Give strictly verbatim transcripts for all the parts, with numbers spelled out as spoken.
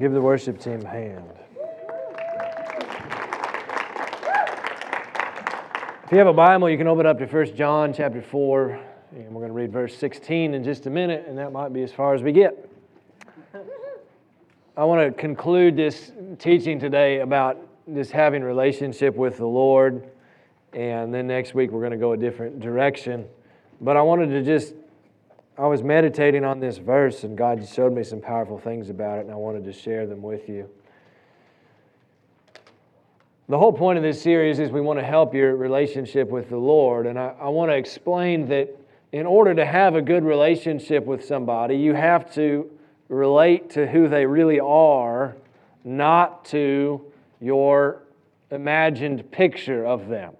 Give the worship team a hand. If you have a Bible, you can open up to First John chapter four, and we're going to read verse sixteen in just a minute, and that might be as far as we get. I want to conclude this teaching today about just having relationship with the Lord, and then next week we're going to go a different direction. But I wanted to just, I was meditating on this verse, and God showed me some powerful things about it, and I wanted to share them with you. The whole point of this series is we want to help your relationship with the Lord, and I, I want to explain that in order to have a good relationship with somebody, you have to relate to who they really are, not to your imagined picture of them.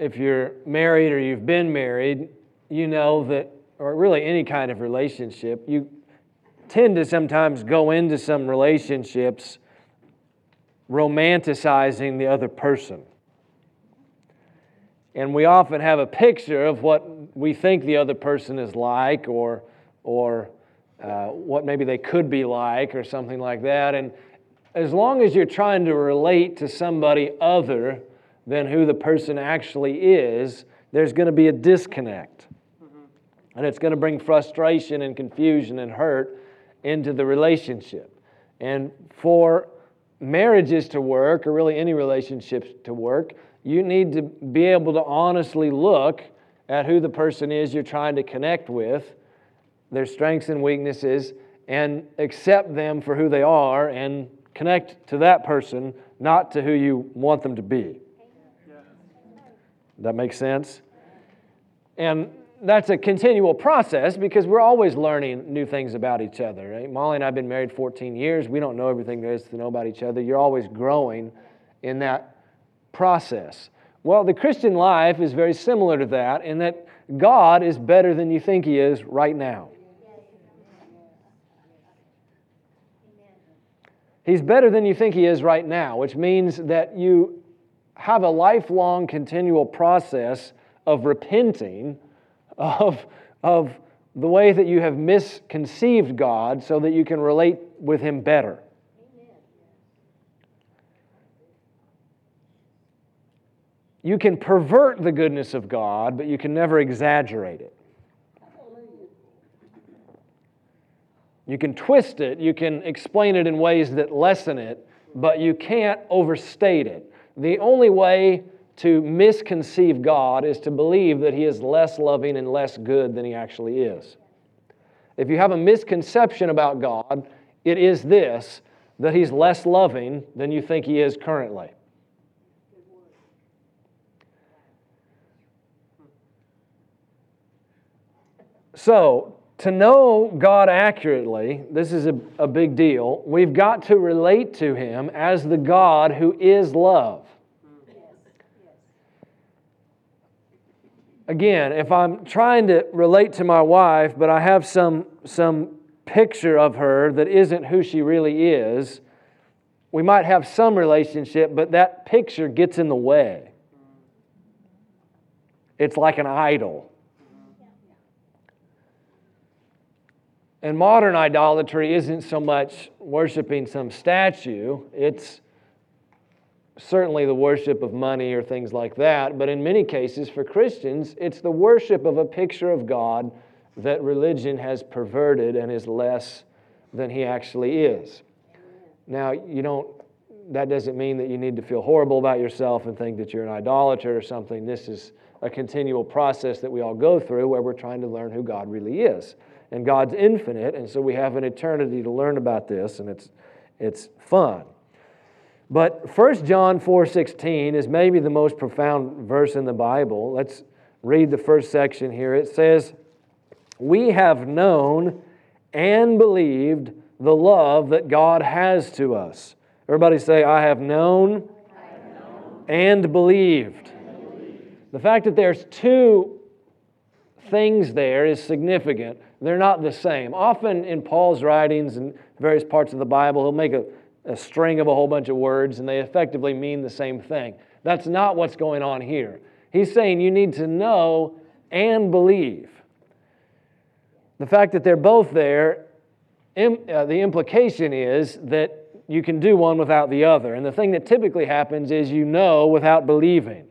If you're married or you've been married, you know that, or really any kind of relationship, you tend to sometimes go into some relationships romanticizing the other person. And we often have a picture of what we think the other person is like, or or uh, what maybe they could be like, or something like that. And as long as you're trying to relate to somebody other than who the person actually is, there's going to be a disconnect. Mm-hmm. And it's going to bring frustration and confusion and hurt into the relationship. And for marriages to work, or really any relationships to work, you need to be able to honestly look at who the person is you're trying to connect with, their strengths and weaknesses, and accept them for who they are and connect to that person, not to who you want them to be. Yeah. That makes sense? And that's a continual process, because we're always learning new things about each other. Right? Molly and I have been married fourteen years. We don't know everything there is to know about each other. You're always growing in that process. Well, the Christian life is very similar to that, in that God is better than you think He is right now. He's better than you think He is right now, which means that you have a lifelong, continual process of repenting Of, of the way that you have misconceived God, so that you can relate with Him better. Amen. You can pervert the goodness of God, but you can never exaggerate it. You can twist it, you can explain it in ways that lessen it, but you can't overstate it. The only way to misconceive God is to believe that He is less loving and less good than He actually is. If you have a misconception about God, it is this, that He's less loving than you think He is currently. So, to know God accurately, this is a, a big deal. We've got to relate to Him as the God who is love. Again, if I'm trying to relate to my wife, but I have some some picture of her that isn't who she really is, we might have some relationship, but that picture gets in the way. It's like an idol. And modern idolatry isn't so much worshiping some statue, it's certainly the worship of money or things like that, but in many cases for Christians, it's the worship of a picture of God that religion has perverted and is less than He actually is. Now, you don't, that doesn't mean that you need to feel horrible about yourself and think that you're an idolater or something. This is a continual process that we all go through, where we're trying to learn who God really is. And God's infinite, and so we have an eternity to learn about this, and it's it's fun. But First John four sixteen is maybe the most profound verse in the Bible. Let's read the first section here. It says, "We have known and believed the love that God has to us." Everybody say, I have known, I have known. And believed. And believed. The fact that there's two things there is significant. They're not the same. Often in Paul's writings and various parts of the Bible, he'll make a a string of a whole bunch of words, and they effectively mean the same thing. That's not what's going on here. He's saying you need to know and believe. The fact that they're both there, im, uh, the implication is that you can do one without the other. And the thing that typically happens is you know without believing.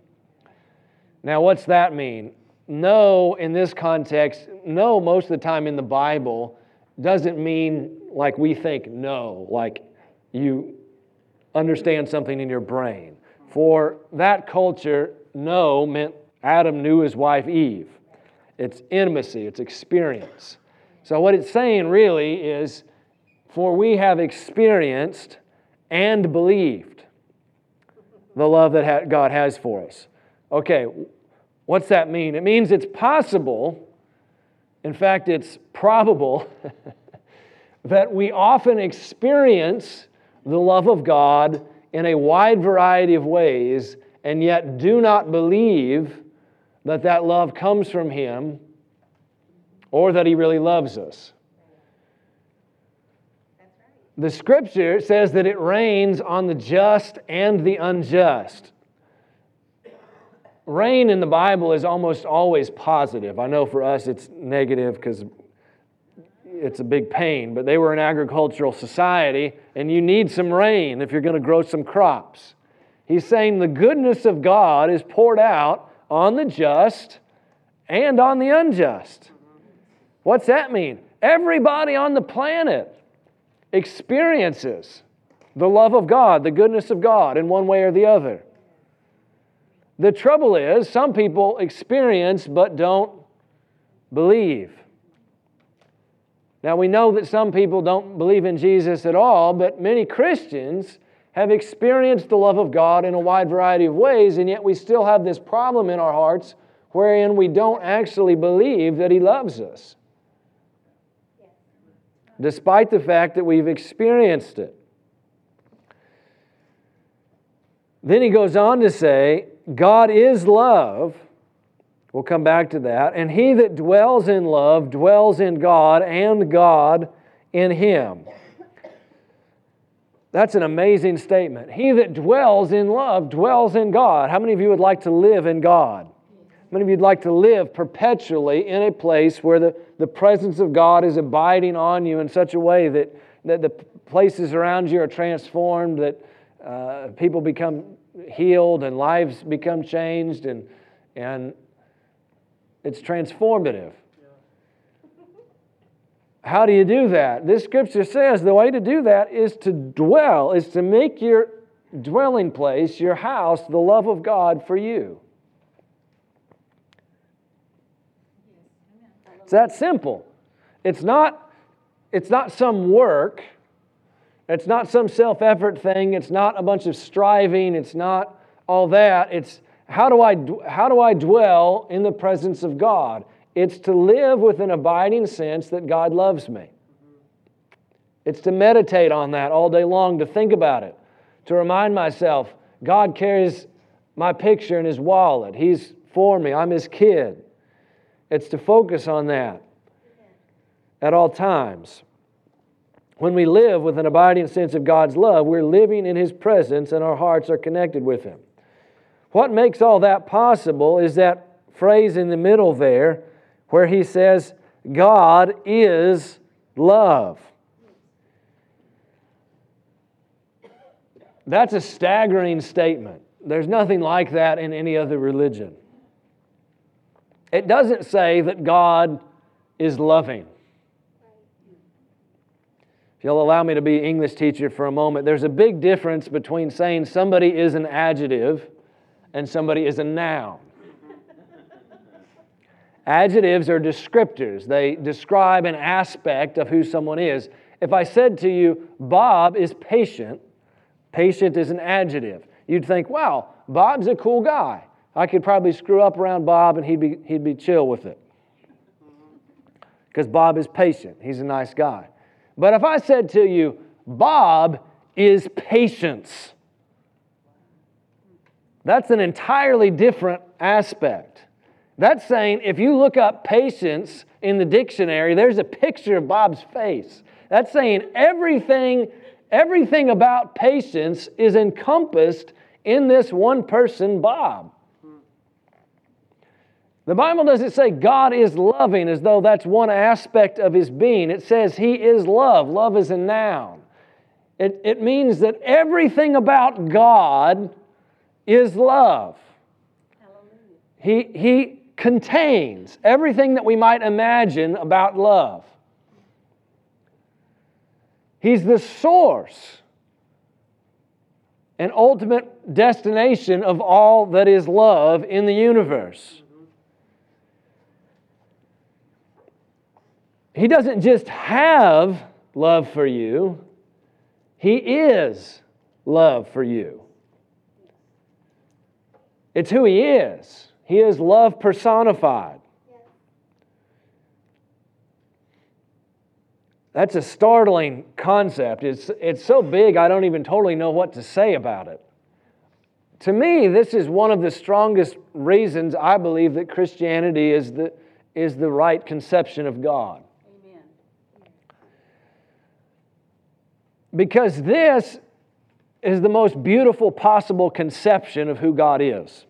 Now, what's that mean? Know in this context, know most of the time in the Bible doesn't mean like we think know, like you understand something in your brain. For that culture, know meant Adam knew his wife Eve. It's intimacy, it's experience. So what it's saying really is, for we have experienced and believed the love that God has for us. Okay, what's that mean? It means it's possible, in fact, it's probable, that we often experience the love of God in a wide variety of ways, and yet do not believe that that love comes from Him or that He really loves us. The Scripture says that it rains on the just and the unjust. Rain in the Bible is almost always positive. I know for us it's negative because it's a big pain, but they were an agricultural society, and you need some rain if you're going to grow some crops. He's saying the goodness of God is poured out on the just and on the unjust. What's that mean? Everybody on the planet experiences the love of God, the goodness of God in one way or the other. The trouble is, some people experience but don't believe. Now, we know that some people don't believe in Jesus at all, but many Christians have experienced the love of God in a wide variety of ways, and yet we still have this problem in our hearts wherein we don't actually believe that He loves us, despite the fact that we've experienced it. Then he goes on to say, God is love. We'll come back to that. And he that dwells in love dwells in God, and God in him. That's an amazing statement. He that dwells in love dwells in God. How many of you would like to live in God? How many of you would like to live perpetually in a place where the, the presence of God is abiding on you in such a way that, that the places around you are transformed, that uh, people become healed and lives become changed, and and it's transformative. How do you do that? This scripture says the way to do that is to dwell, is to make your dwelling place, your house, the love of God for you. It's that simple. It's not, it's not some work. It's not some self-effort thing. It's not a bunch of striving. It's not all that. It's how do I how do I dwell in the presence of God? It's to live with an abiding sense that God loves me. It's to meditate on that all day long, to think about it, to remind myself, God carries my picture in His wallet. He's for me. I'm His kid. It's to focus on that at all times. When we live with an abiding sense of God's love, we're living in His presence and our hearts are connected with Him. What makes all that possible is that phrase in the middle there, where he says, God is love. That's a staggering statement. There's nothing like that in any other religion. It doesn't say that God is loving. If you'll allow me to be an English teacher for a moment, there's a big difference between saying somebody is an adjective and somebody is a noun. Adjectives are descriptors. They describe an aspect of who someone is. If I said to you, Bob is patient, patient is an adjective. You'd think, wow, Bob's a cool guy. I could probably screw up around Bob and he'd be, he'd be chill with it. Because Bob is patient. He's a nice guy. But if I said to you, Bob is patience, that's an entirely different aspect. That's saying if you look up patience in the dictionary, there's a picture of Bob's face. That's saying everything, everything about patience is encompassed in this one person, Bob. The Bible doesn't say God is loving as though that's one aspect of His being. It says He is love. Love is a noun. It, it means that everything about God is love. He, he contains everything that we might imagine about love. He's the source and ultimate destination of all that is love in the universe. He doesn't just have love for you. He is love for you. It's who He is. He is love personified. That's a startling concept. It's, it's so big I don't even totally know what to say about it. To me, this is one of the strongest reasons I believe that Christianity is the, is the right conception of God. Amen. Because this is the most beautiful possible conception of who God is.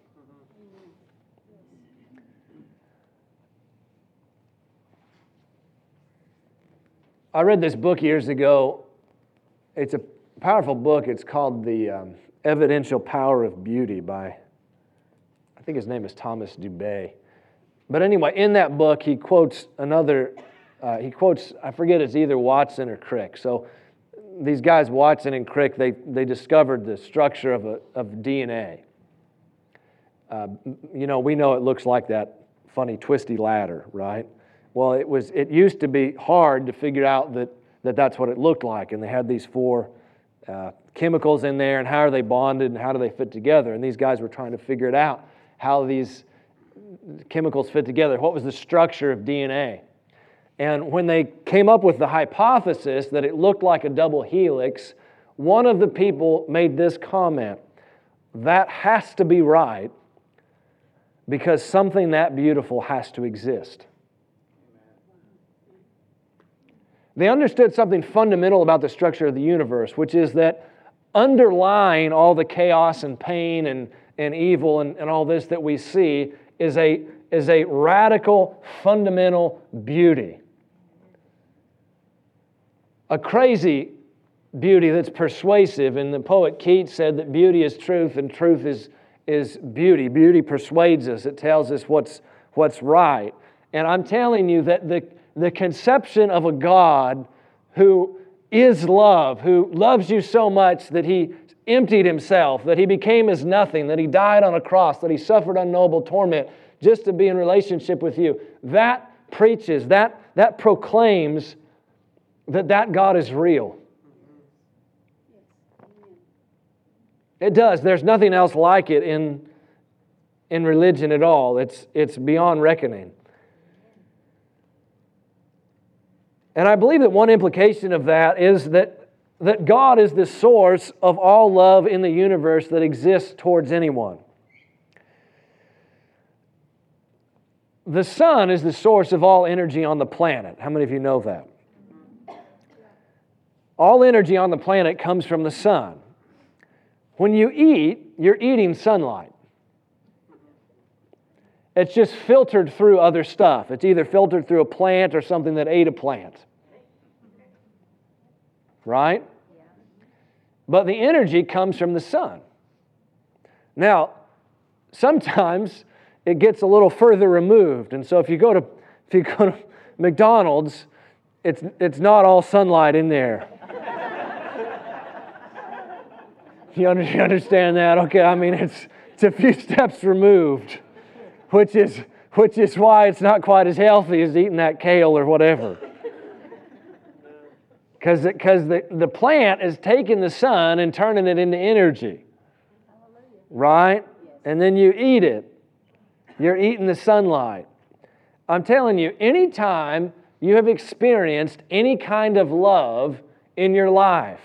I read this book years ago. It's a powerful book. It's called The um, Evidential Power of Beauty by, I think his name is Thomas Dubay. But anyway, in that book, he quotes another, uh, he quotes, I forget it's either Watson or Crick. So these guys, Watson and Crick, they, they discovered the structure of, a, of D N A. Uh, you know, we know it looks like that funny twisty ladder, right? Well, it was. It used to be hard to figure out that, that that's what it looked like, and they had these four uh, chemicals in there, and how are they bonded, and how do they fit together? And these guys were trying to figure it out, how these chemicals fit together. What was the structure of D N A? And when they came up with the hypothesis that it looked like a double helix, one of the people made this comment, "That has to be right, because something that beautiful has to exist." They understood something fundamental about the structure of the universe, which is that underlying all the chaos and pain and, and evil and, and all this that we see is a, is a radical, fundamental beauty. A crazy beauty that's persuasive, and the poet Keats said that beauty is truth and truth is, is beauty. Beauty persuades us. It tells us what's, what's right. And I'm telling you that the The conception of a God who is love, who loves you so much that He emptied Himself, that He became as nothing, that He died on a cross, that He suffered unknowable torment just to be in relationship with you, that preaches, that, that proclaims that that God is real. It does. There's nothing else like it in, in religion at all. It's, it's beyond reckoning. And I believe that one implication of that is that, that God is the source of all love in the universe that exists towards anyone. The sun is the source of all energy on the planet. How many of you know that? All energy on the planet comes from the sun. When you eat, you're eating sunlight. It's just filtered through other stuff. It's either filtered through a plant or something that ate a plant. Right? But the energy comes from the sun. Now, sometimes it gets a little further removed. And so if you go to if you go to McDonald's, it's it's not all sunlight in there. You understand that? Okay, I mean it's it's a few steps removed. Which is which is why it's not quite as healthy as eating that kale or whatever. Because the, the plant is taking the sun and turning it into energy. Right? And then you eat it. You're eating the sunlight. I'm telling you, anytime you have experienced any kind of love in your life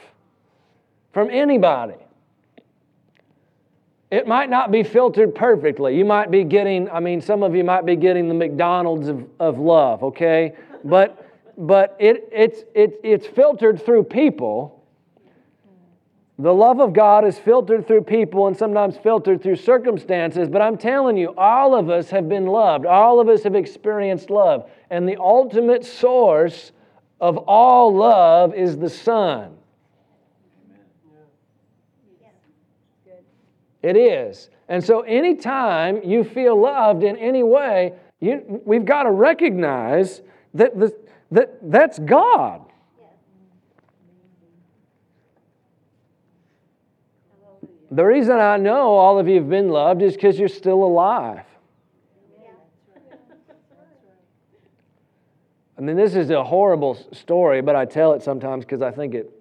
from anybody, it might not be filtered perfectly. You might be getting, I mean, some of you might be getting the McDonald's of, of love, okay? But but it it's it, it's filtered through people, The love of God is filtered through people and sometimes filtered through circumstances, but I'm telling you, all of us have been loved. All of us have experienced love. And the ultimate source of all love is the Son. It is. And so anytime you feel loved in any way, you, we've got to recognize that, the, that that's God. The reason I know all of you have been loved is because you're still alive. I mean, this is a horrible story, but I tell it sometimes because I think it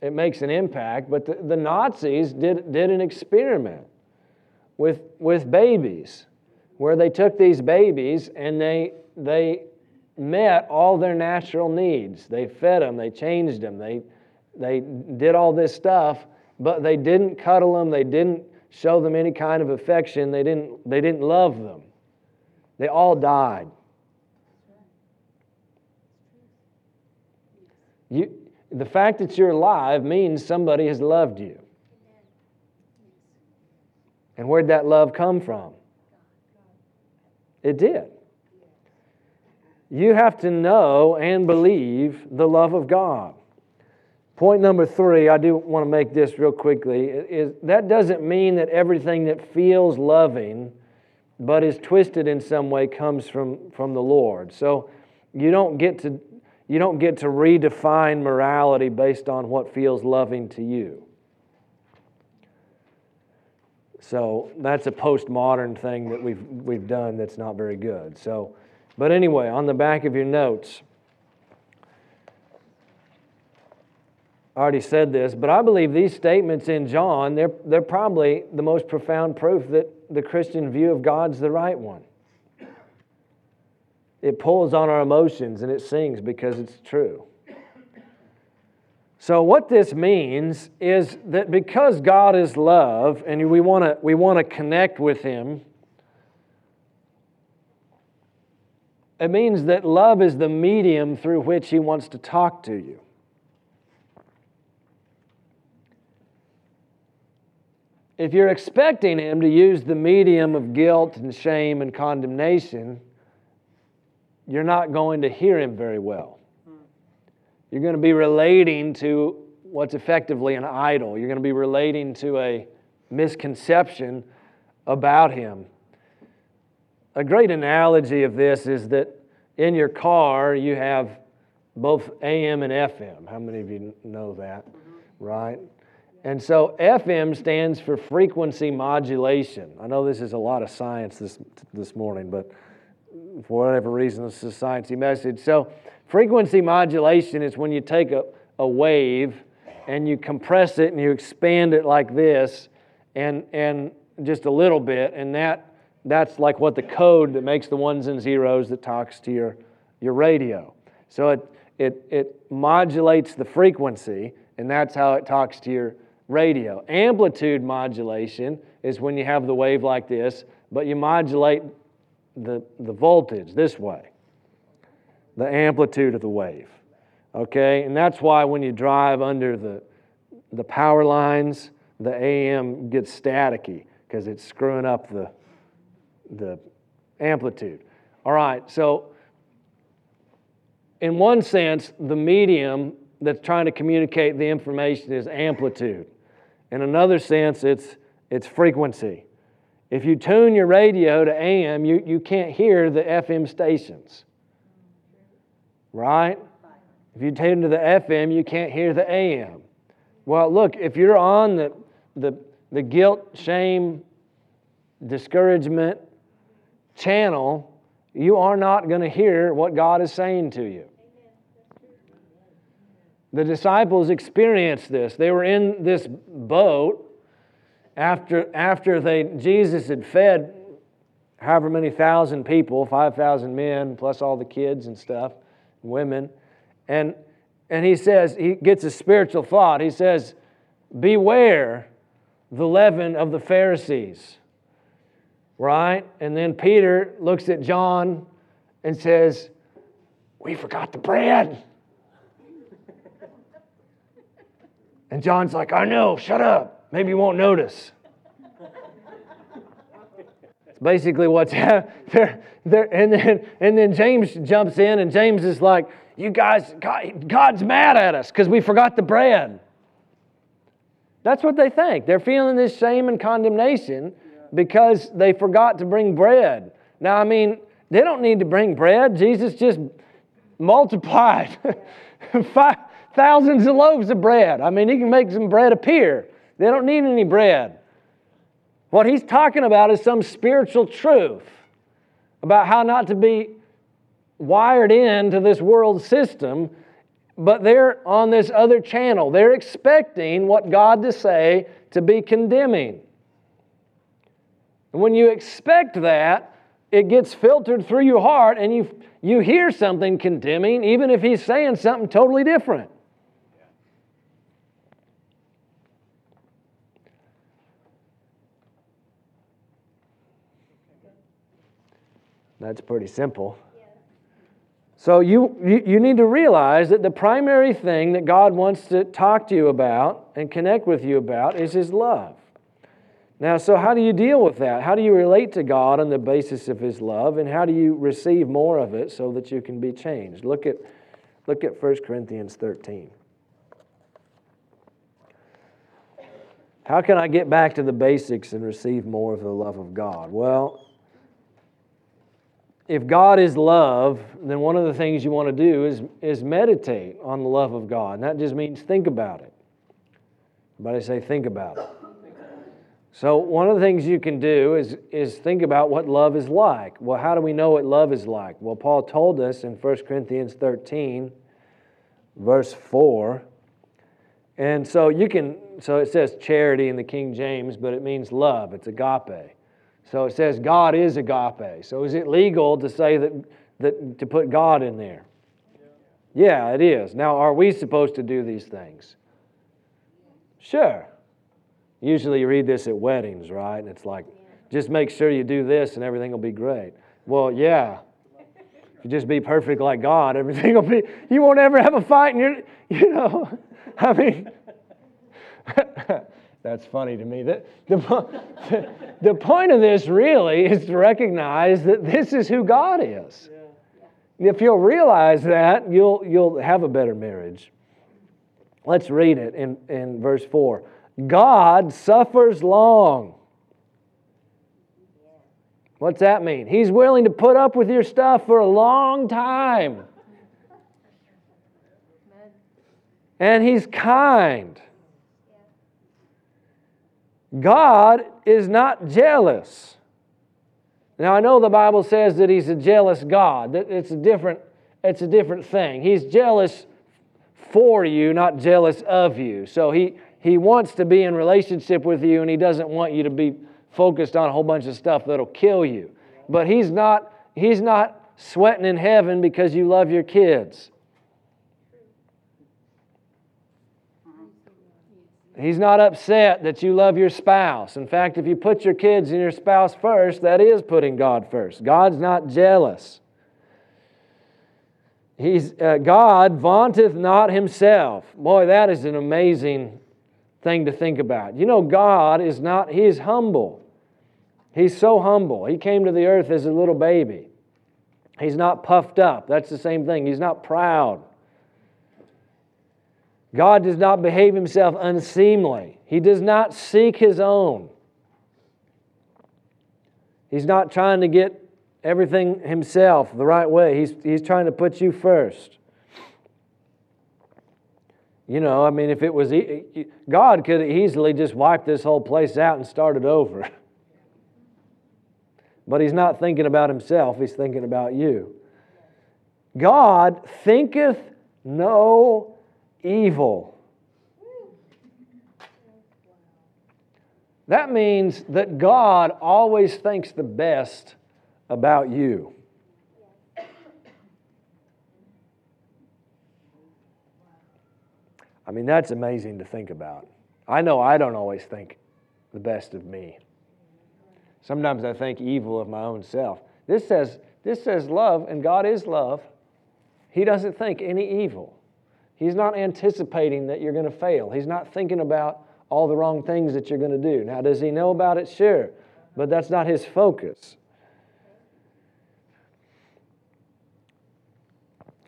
it makes an impact. But the, the Nazis did did an experiment with with babies, where they took these babies and they they met all their natural needs. They fed them, they changed them, they they did all this stuff. But they didn't cuddle them, they didn't show them any kind of affection, they didn't, they didn't love them. They all died. You, the fact that you're alive means somebody has loved you. And where'd that love come from? It did. You have to know and believe the love of God. Point number three, I do want to make this real quickly, is that doesn't mean that everything that feels loving but is twisted in some way comes from, from the Lord. So you don't get to you don't get to redefine morality based on what feels loving to you. So that's a postmodern thing that we've we've done that's not very good. So, but anyway, on the back of your notes, I already said this, but I believe these statements in John, they're, they're probably the most profound proof that the Christian view of God's the right one. It pulls on our emotions and it sings because it's true. So what this means is that because God is love and we want to we want to connect with Him, it means that love is the medium through which He wants to talk to you. If you're expecting Him to use the medium of guilt and shame and condemnation, you're not going to hear Him very well. You're going to be relating to what's effectively an idol. You're going to be relating to a misconception about Him. A great analogy of this is that in your car you have both A M and F M. How many of you know that, right? And so F M stands for frequency modulation. I know this is a lot of science this this morning, but for whatever reason, this is a sciencey message. So frequency modulation is when you take a, a wave and you compress it and you expand it like this and and just a little bit, and that that's like what the code that makes the ones and zeros that talks to your, your radio. So it, it, it modulates the frequency, and that's how it talks to your radio. Amplitude modulation is when you have the wave like this, but you modulate the, the voltage this way, the amplitude of the wave, okay? And that's why when you drive under the, the power lines, the A M gets staticky because it's screwing up the, the amplitude. All right, so in one sense, the medium that's trying to communicate the information is amplitude. In another sense, it's it's frequency. If you tune your radio to A M, you, you can't hear the F M stations, right? If you tune to the F M, you can't hear the A M. Well, look, if you're on the the, the guilt, shame, discouragement channel, you are not going to hear what God is saying to you. The disciples experienced this. They were in this boat after, after they Jesus had fed however many thousand people, five thousand men, plus all the kids and stuff, women. And, and he says, he gets a spiritual thought. He says, beware the leaven of the Pharisees, right? And then Peter looks at John and says, we forgot the bread. And John's like, I know, shut up. Maybe you won't notice. It's basically what's happening. And then, and then James jumps in, and James is like, you guys, God, God's mad at us because we forgot the bread. That's what they think. They're feeling this shame and condemnation because they forgot to bring bread. Now, I mean, they don't need to bring bread. Jesus just multiplied five thousands of loaves of bread. I mean, he can make some bread appear. They don't need any bread. What he's talking about is some spiritual truth about how not to be wired into this world system, but they're on this other channel. They're expecting what God to say to be condemning. And when you expect that, it gets filtered through your heart, and you you hear something condemning, even if he's saying something totally different. That's pretty simple. Yeah. So you, you you need to realize that the primary thing that God wants to talk to you about and connect with you about is His love. Now, so how do you deal with that? How do you relate to God on the basis of His love, and how do you receive more of it so that you can be changed? Look at, look at First Corinthians thirteen. How can I get back to the basics and receive more of the love of God? Well, if God is love, then one of the things you want to do is, is meditate on the love of God. And that just means think about it. Everybody say, think about it. So one of the things you can do is, is think about what love is like. Well, how do we know what love is like? Well, Paul told us in First Corinthians thirteen, verse four. And so you can, so it says charity in the King James, but it means love. It's agape. So it says God is agape. So is it legal to say that, that to put God in there? Yeah. Yeah, it is. Now, are we supposed to do these things? Sure. Usually you read this at weddings, right? And it's like, just make sure you do this and everything will be great. Well, yeah. If you just be perfect like God, everything will be, you won't ever have a fight in your, you know, I mean, that's funny to me. The, the, the point of this really is to recognize that this is who God is. Yeah. If you'll realize that, you'll, you'll have a better marriage. Let's read it in, in verse four. God suffers long. What's that mean? He's willing to put up with your stuff for a long time. And He's kind. God is not jealous. Now, I know the Bible says that He's a jealous God. That it's a different, it's a different thing. He's jealous for you, not jealous of you. So he, he wants to be in relationship with you, and He doesn't want you to be focused on a whole bunch of stuff that'll kill you. But He's not, He's not sweating in heaven because you love your kids. He's not upset that you love your spouse. In fact, if you put your kids and your spouse first, that is putting God first. God's not jealous. He's uh, God vaunteth not Himself. Boy, that is an amazing thing to think about. You know, God is not, He's humble. He's so humble. He came to the earth as a little baby. He's not puffed up. That's the same thing. He's not proud. God does not behave Himself unseemly. He does not seek His own. He's not trying to get everything Himself the right way. He's, he's trying to put you first. You know, I mean, if it was... God could have easily just wiped this whole place out and started over. But He's not thinking about Himself. He's thinking about you. God thinketh no evil. That means that God always thinks the best about you. I mean, that's amazing to think about. I know I don't always think the best of me. Sometimes I think evil of my own self. This says, this says love, and God is love. He doesn't think any evil. He's not anticipating that you're going to fail. He's not thinking about all the wrong things that you're going to do. Now, does he know about it? Sure. But that's not his focus.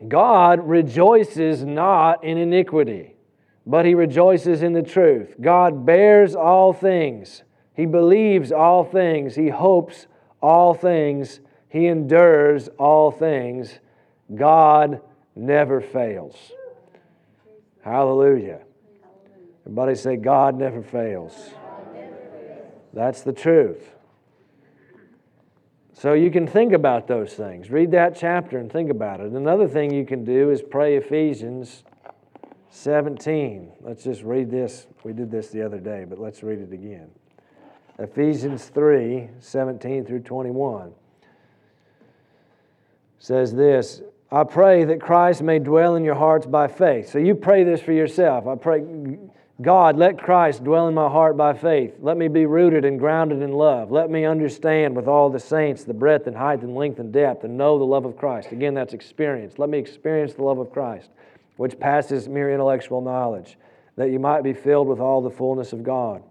God rejoices not in iniquity, but He rejoices in the truth. God bears all things. He believes all things. He hopes all things. He endures all things. God never fails. Hallelujah. Everybody say, God never fails. God never fails. That's the truth. So you can think about those things. Read that chapter and think about it. Another thing you can do is pray Ephesians seventeen. Let's just read this. We did this the other day, but let's read it again. Ephesians three, seventeen through twenty-one says this, I pray that Christ may dwell in your hearts by faith. So you pray this for yourself. I pray, God, let Christ dwell in my heart by faith. Let me be rooted and grounded in love. Let me understand with all the saints the breadth and height and length and depth and know the love of Christ. Again, that's experience. Let me experience the love of Christ, which passes mere intellectual knowledge, that you might be filled with all the fullness of God.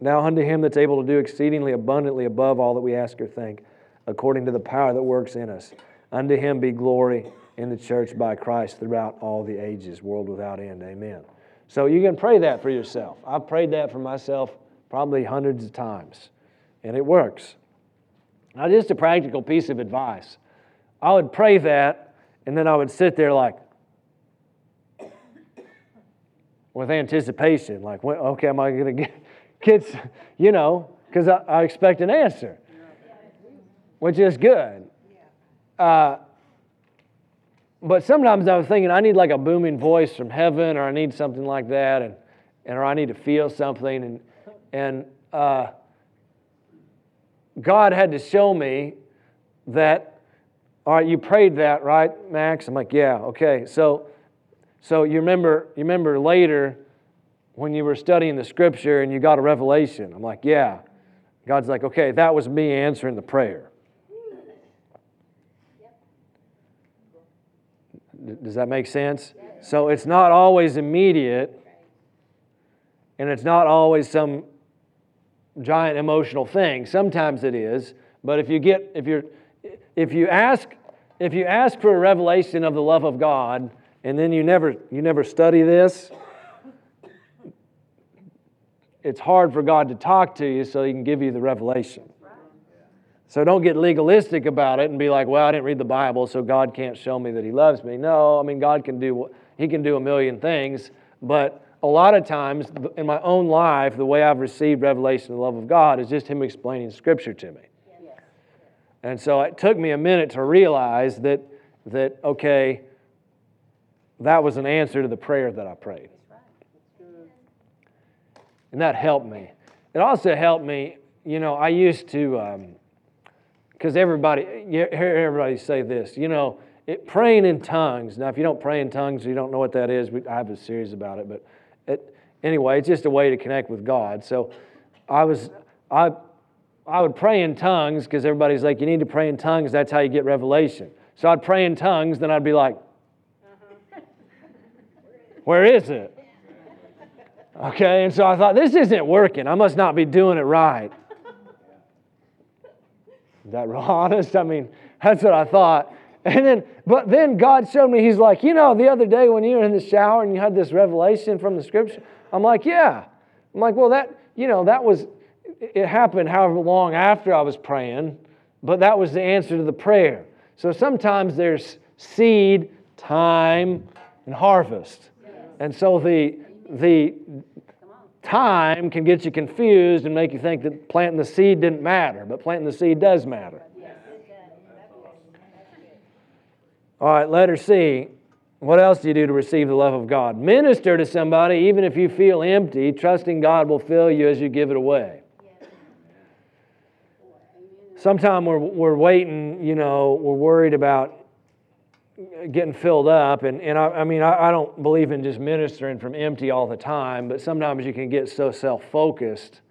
Now unto Him that's able to do exceedingly abundantly above all that we ask or think, according to the power that works in us. Unto Him be glory in the church by Christ throughout all the ages, world without end. Amen. So you can pray that for yourself. I've prayed that for myself probably hundreds of times, and it works. Now, just a practical piece of advice. I would pray that, and then I would sit there like, with anticipation, like, well, okay, am I going to get kids, you know, because I, I expect an answer, which is good. Uh, but sometimes I was thinking I need like a booming voice from heaven, or I need something like that, and, and or I need to feel something. And and uh, God had to show me that, all right, you prayed that, right, Max? I'm like, yeah, okay, so... So you remember you remember later when you were studying the Scripture and you got a revelation. I'm like, yeah. God's like, okay, that was me answering the prayer. Does that make sense? So it's not always immediate, and it's not always some giant emotional thing. Sometimes it is, but if you get if you're if you ask if you ask for a revelation of the love of God, and then you never you never study this, it's hard for God to talk to you so He can give you the revelation. So don't get legalistic about it and be like, well, I didn't read the Bible, so God can't show me that He loves me. No, I mean, God can do, He can do a million things, but a lot of times in my own life, the way I've received revelation of the love of God is just Him explaining Scripture to me. And so it took me a minute to realize that, that okay, that was an answer to the prayer that I prayed. And that helped me. It also helped me, you know, I used to, because um, everybody, you hear everybody say this, you know, it, praying in tongues. Now, if you don't pray in tongues, you don't know what that is. We, I have a series about it, but it, anyway, it's just a way to connect with God. So I was, I, I would pray in tongues because everybody's like, you need to pray in tongues. That's how you get revelation. So I'd pray in tongues, then I'd be like, where is it? Okay, and so I thought, this isn't working. I must not be doing it right. Is that real honest? I mean, that's what I thought. And then, but then God showed me, He's like, you know, the other day when you were in the shower and you had this revelation from the Scripture, I'm like, yeah. I'm like, well, that, you know, that was, it happened however long after I was praying, but that was the answer to the prayer. So sometimes there's seed, time, and harvest. And so the the time can get you confused and make you think that planting the seed didn't matter, but planting the seed does matter. All right, letter C. What else do you do to receive the love of God? Minister to somebody, even if you feel empty, trusting God will fill you as you give it away. Sometimes we're we're waiting, you know, we're worried about getting filled up, and, and I, I mean, I, I don't believe in just ministering from empty all the time, but sometimes you can get so self-focused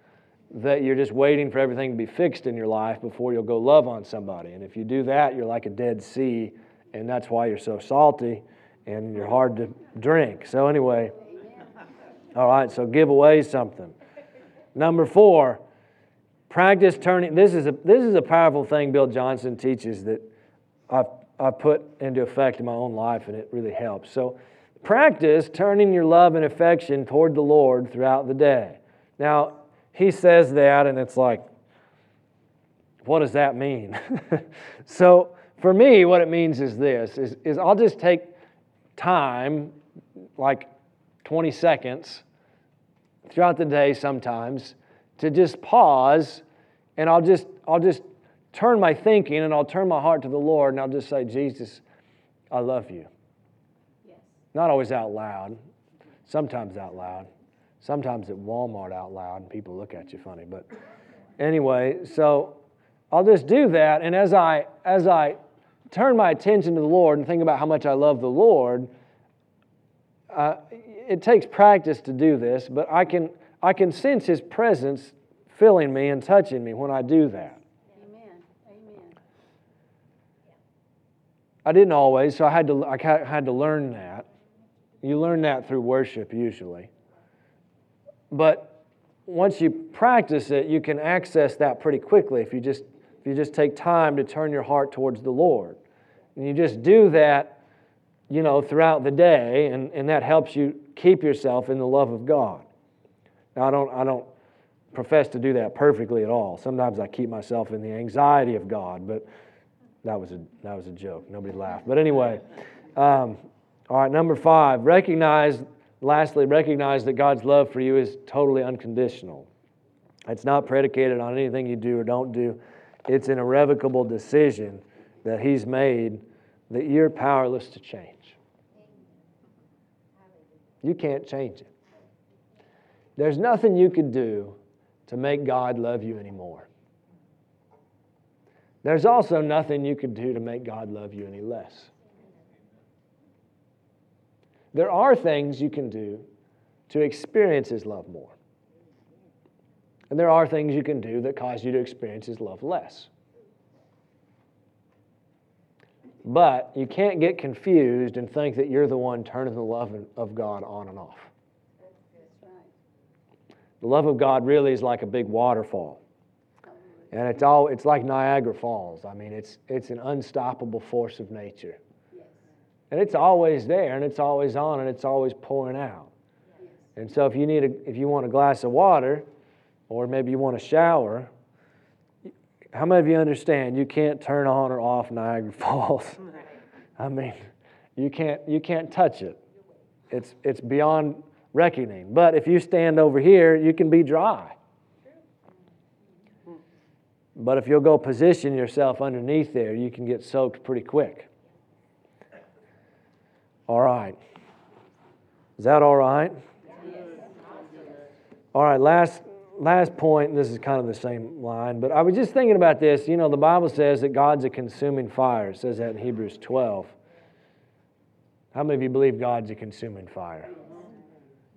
that you're just waiting for everything to be fixed in your life before you'll go love on somebody, and if you do that, you're like a dead sea, and that's why you're so salty, and you're hard to drink. So anyway, all right, so give away something. Number four, practice turning. This is a this is a powerful thing Bill Johnson teaches that I've, I've put into effect in my own life, and it really helps. So practice turning your love and affection toward the Lord throughout the day. Now, he says that, and it's like, what does that mean? So for me, what it means is this, is, is I'll just take time, like twenty seconds, throughout the day sometimes, to just pause, and I'll just I'll just turn my thinking, and I'll turn my heart to the Lord, and I'll just say, Jesus, I love you. Yes. Not always out loud, sometimes out loud, sometimes at Walmart out loud, and people look at you funny, but anyway, so I'll just do that, and as I as I turn my attention to the Lord and think about how much I love the Lord, uh, it takes practice to do this, but I can I can sense His presence filling me and touching me when I do that. Amen. Amen. I didn't always, so I had to I had to learn that. You learn that through worship usually, but once you practice it, you can access that pretty quickly if you just if you just take time to turn your heart towards the Lord. And you just do that, you know, throughout the day, and, and that helps you keep yourself in the love of God. Now, I don't, I don't profess to do that perfectly at all. Sometimes I keep myself in the anxiety of God, but that was a, that was a joke. Nobody laughed. But anyway, um, all right, number five, recognize, lastly, recognize that God's love for you is totally unconditional. It's not predicated on anything you do or don't do. It's an irrevocable decision that He's made that you're powerless to change. You can't change it. There's nothing you could do to make God love you anymore. There's also nothing you could do to make God love you any less. There are things you can do to experience His love more. And there are things you can do that cause you to experience His love less. But you can't get confused and think that you're the one turning the love of God on and off. The love of God really is like a big waterfall. And it's all it's like Niagara Falls. I mean, it's it's an unstoppable force of nature. And it's always there, and it's always on, and it's always pouring out. And so if you need a, if you want a glass of water, or maybe you want a shower, how many of you understand you can't turn on or off Niagara Falls? I mean, you can't you can't touch it. It's it's beyond reckoning. But if you stand over here, you can be dry. But if you'll go position yourself underneath there, you can get soaked pretty quick. All right. Is that all right? All right, last Last point, this is kind of the same line, but I was just thinking about this. You know, the Bible says that God's a consuming fire. It says that in Hebrews twelve. How many of you believe God's a consuming fire?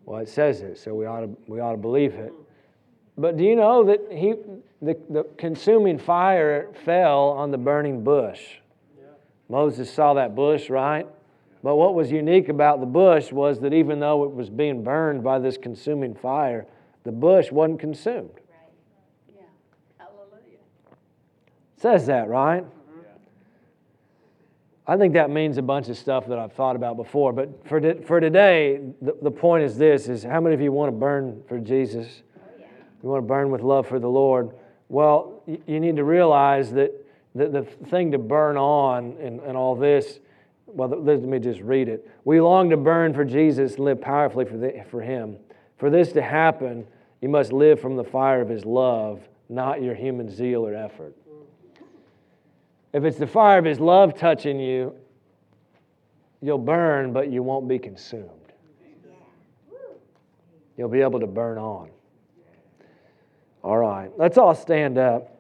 Well, it says it, so we ought to, we ought to believe it. But do you know that he, the, the consuming fire fell on the burning bush? Moses saw that bush, right? But what was unique about the bush was that even though it was being burned by this consuming fire, the bush wasn't consumed. Right. Yeah. Hallelujah. Says that, right? Mm-hmm. Yeah. I think that means a bunch of stuff that I've thought about before. But for to, for today, the, the point is this, is how many of you want to burn for Jesus? Oh, yeah. You want to burn with love for the Lord? Well, you, you need to realize that the, the thing to burn on and, and all this, well, let me just read it. We long to burn for Jesus and live powerfully for, the, for Him. For this to happen, you must live from the fire of His love, not your human zeal or effort. If it's the fire of His love touching you, you'll burn, but you won't be consumed. You'll be able to burn on. All right, let's all stand up.